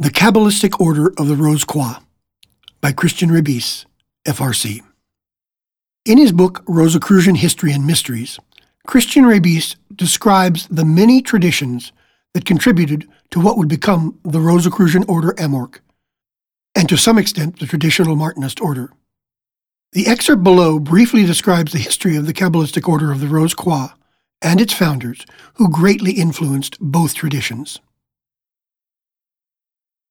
The Kabbalistic Order of the Rose-Croix by Christian Rebisse, F.R.C. In his book Rosicrucian History and Mysteries, Christian Rebisse describes the many traditions that contributed to what would become the Rosicrucian Order AMORC, and to some extent the Traditional Martinist Order. The excerpt below briefly describes the history of the Kabbalistic Order of the Rose-Croix and its founders, who greatly influenced both traditions.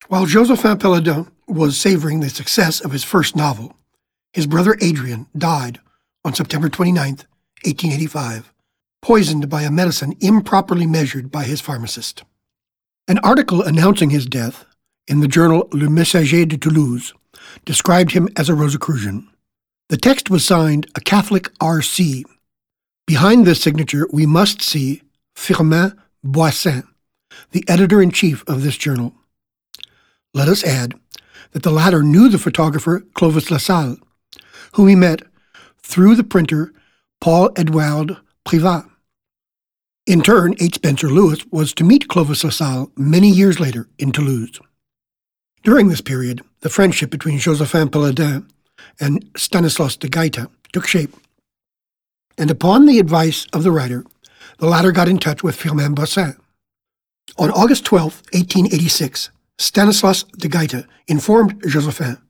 While Joséphin Péladan was savoring the success of his first novel, his brother Adrien died on September 29, 1885, poisoned by a medicine improperly measured by his pharmacist. An article announcing his death in the journal Le Messager de Toulouse described him as a Rosicrucian. The text was signed a Catholic R.C. Behind this signature, we must see Firmin Boissin, the editor-in-chief of this journal. Let us add that the latter knew the photographer Clovis LaSalle, whom he met through the printer Paul Edouard Privat. In turn, H. Spencer Lewis was to meet Clovis LaSalle many years later in Toulouse. During this period, the friendship between Joséphin Péladan and Stanislas de Guaita took shape, and upon the advice of the writer, the latter got in touch with Firmin Boissin. On August 12, 1886, Stanislas de Guaita informed Joséphin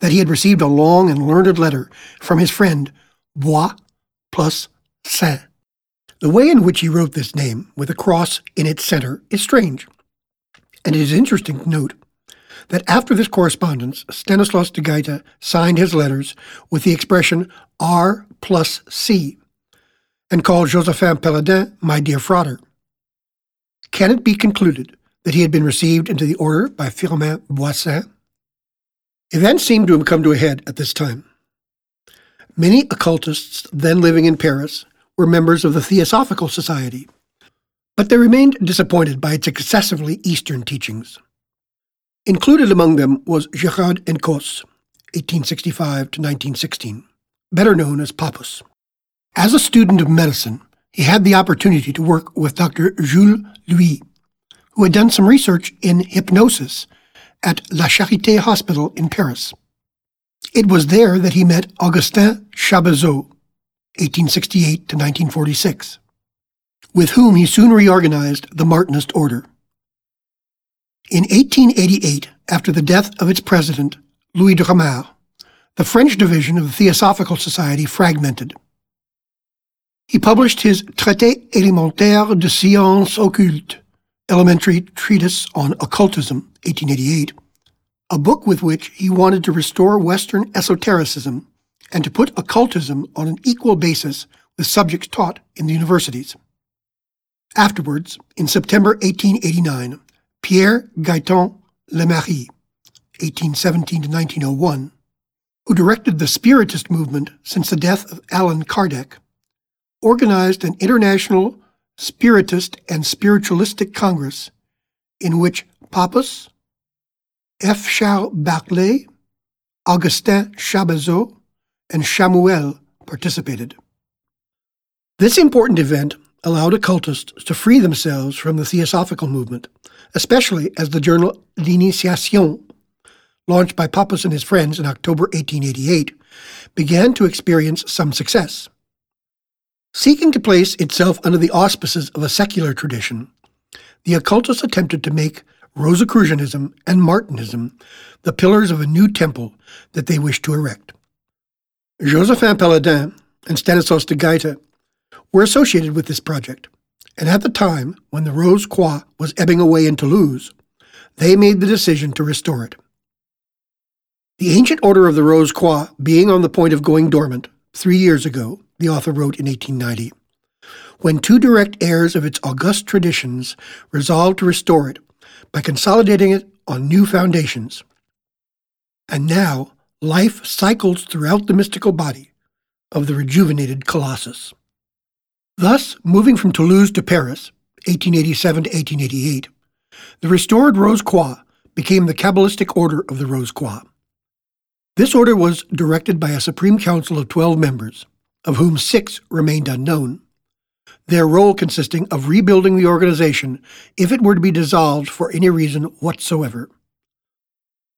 that he had received a long and learned letter from his friend Bois Plus Saint. The way in which he wrote this name, with a cross in its center, is strange, and it is interesting to note that after this correspondence, Stanislas de Guaita signed his letters with the expression R plus C and called Joséphin Péladan my dear frater. Can it be concluded that he had been received into the order by Firmin Boissin? Events seem to have come to a head at this time. Many occultists then living in Paris were members of the Theosophical Society, but they remained disappointed by its excessively Eastern teachings. Included among them was Gérard Encausse, 1865 to 1916, better known as Papus. As a student of medicine, he had the opportunity to work with Dr. Jules Louis, who had done some research in hypnosis at La Charité Hospital in Paris. It was there that he met Augustin Chaboseau, 1868 to 1946, with whom he soon reorganized the Martinist order. In 1888, after the death of its president, Louis de Ramard, the French division of the Theosophical Society fragmented. He published his Traité élémentaire de sciences occultes, Elementary Treatise on Occultism, 1888, a book with which he wanted to restore Western esotericism and to put occultism on an equal basis with subjects taught in the universities. Afterwards, in September 1889, Pierre Gaetan Lemarié, 1817 to 1901, who directed the Spiritist movement since the death of Alan Kardec, organized an international Spiritist and Spiritualistic Congress in which Papus, F. Charles Baclay, Augustin Chaboseau, and Chamuel participated. This important event allowed occultists to free themselves from the Theosophical movement, especially as the journal L'Initiation, launched by Papus and his friends in October 1888, began to experience some success. Seeking to place itself under the auspices of a secular tradition, the occultists attempted to make Rosicrucianism and Martinism the pillars of a new temple that they wished to erect. Joséphin Péladan and Stanislas de Guaita were associated with this project, and at the time when the Rose-Croix was ebbing away in Toulouse, they made the decision to restore it. The ancient order of the Rose-Croix being on the point of going dormant 3 years ago, the author wrote in 1890, when two direct heirs of its august traditions resolved to restore it by consolidating it on new foundations. And now life cycles throughout the mystical body of the rejuvenated colossus. Thus, moving from Toulouse to Paris, 1887 to 1888, the restored Rose-Croix became the Kabbalistic Order of the Rose-Croix. This order was directed by a Supreme Council of 12 members, of whom 6 remained unknown, their role consisting of rebuilding the organization if it were to be dissolved for any reason whatsoever,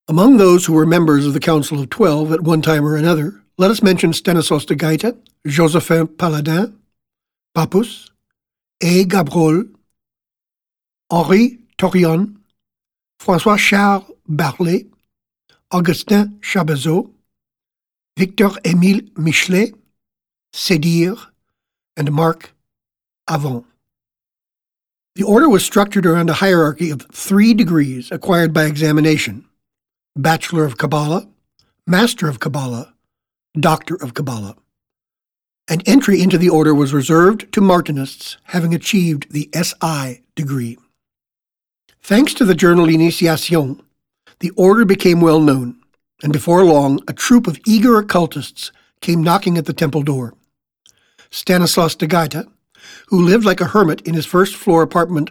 Among those who were members of the Council of 12 at one time or another, let us mention Stanislas de Guaita, Joséphin Péladan, Papus, A. Gabrol, Henri Torion, François-Charles Barlet, Augustin Chaboseau, Victor-Émile Michelet, Sedir, and Marc Avon. The order was structured around a hierarchy of 3 degrees acquired by examination: Bachelor of Kabbalah, Master of Kabbalah, Doctor of Kabbalah. And entry into the order was reserved to Martinists having achieved the SI degree. Thanks to the journal L'Initiation, the order became well known, and before long, a troop of eager occultists came knocking at the temple door. Stanislas de Guaita, who lived like a hermit in his first-floor apartment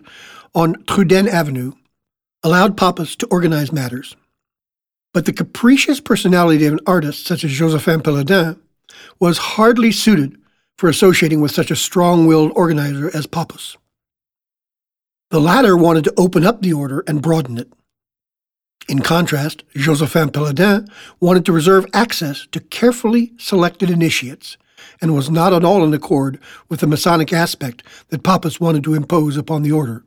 on Truden Avenue, allowed Papus to organize matters. But the capricious personality of an artist such as Joséphin Péladan was hardly suited for associating with such a strong-willed organizer as Papus. The latter wanted to open up the order and broaden it. In contrast, Joséphin Péladan wanted to reserve access to carefully selected initiates and was not at all in accord with the Masonic aspect that Papus wanted to impose upon the order.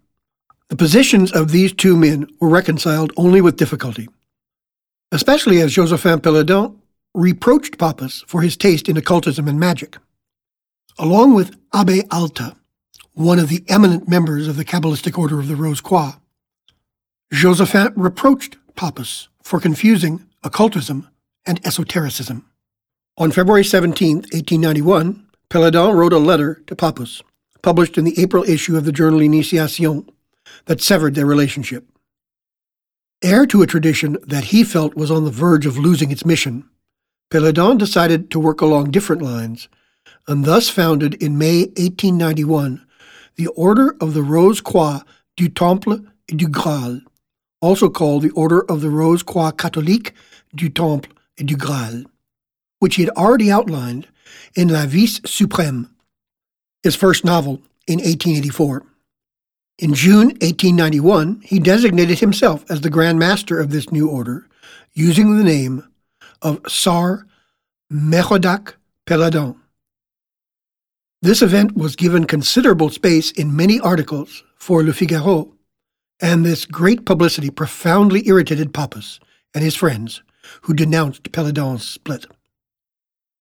The positions of these two men were reconciled only with difficulty, especially as Joséphin Péladan reproached Papus for his taste in occultism and magic. Along with Abbé Alta, one of the eminent members of the Kabbalistic Order of the Rose-Croix, Joséphin reproached Papus for confusing occultism and esotericism. On February 17, 1891, Péladan wrote a letter to Papus, published in the April issue of the journal L'Initiation, that severed their relationship. Heir to a tradition that he felt was on the verge of losing its mission, Péladan decided to work along different lines, and thus founded in May 1891 the Order of the Rose-Croix du Temple et du Graal, also called the Order of the Rose-Croix Catholique du Temple et du Graal, which he had already outlined in La Vice Suprême, his first novel, in 1884. In June 1891, he designated himself as the Grand Master of this new order, using the name of Sar Merodach Péladan. This event was given considerable space in many articles for Le Figaro, and this great publicity profoundly irritated Papus and his friends, who denounced Péladan's split.